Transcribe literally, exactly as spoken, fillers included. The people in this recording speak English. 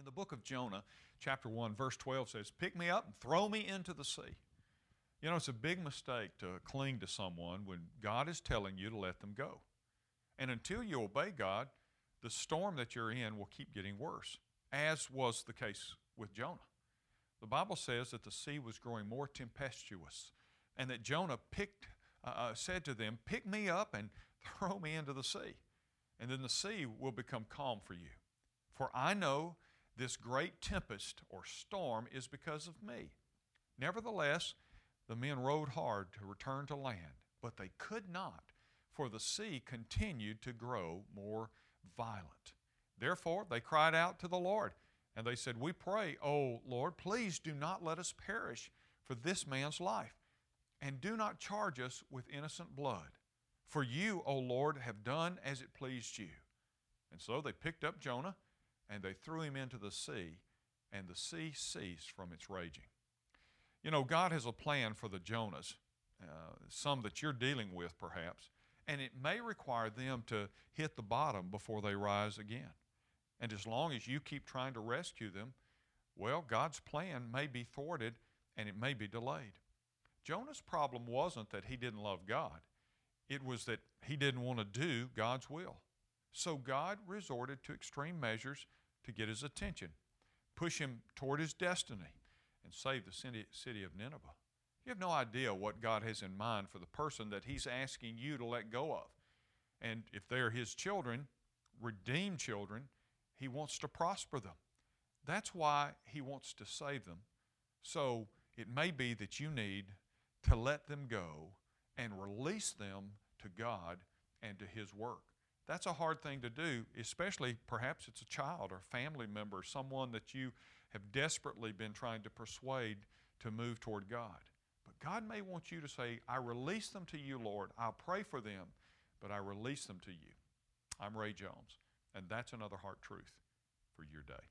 In the book of Jonah, chapter one, verse twelve says, "Pick me up and throw me into the sea." You know, it's a big mistake to cling to someone when God is telling you to let them go. And until you obey God, the storm that you're in will keep getting worse, as was the case with Jonah. The Bible says that the sea was growing more tempestuous, and that Jonah picked, uh, said to them, "Pick me up and throw me into the sea, and then the sea will become calm for you. For I know this great tempest or storm is because of me." Nevertheless, the men rowed hard to return to land, but they could not, for the sea continued to grow more violent. Therefore, they cried out to the Lord, and they said, "We pray, O Lord, please do not let us perish for this man's life, and do not charge us with innocent blood. For you, O Lord, have done as it pleased you." And so they picked up Jonah, and they threw him into the sea, and the sea ceased from its raging. You know, God has a plan for the Jonahs, uh, some that you're dealing with perhaps, and it may require them to hit the bottom before they rise again. And as long as you keep trying to rescue them, well, God's plan may be thwarted and it may be delayed. Jonah's problem wasn't that he didn't love God. It was that he didn't want to do God's will. So God resorted to extreme measures to get his attention, push him toward his destiny, and save the city of Nineveh. You have no idea what God has in mind for the person that He's asking you to let go of. And if they're His children, redeemed children, He wants to prosper them. That's why He wants to save them. So it may be that you need to let them go and release them to God and to His work. That's a hard thing to do, especially perhaps it's a child or a family member, someone that you have desperately been trying to persuade to move toward God. But God may want you to say, "I release them to you, Lord. I'll pray for them, but I release them to you." I'm Ray Jones, and that's another heart truth for your day.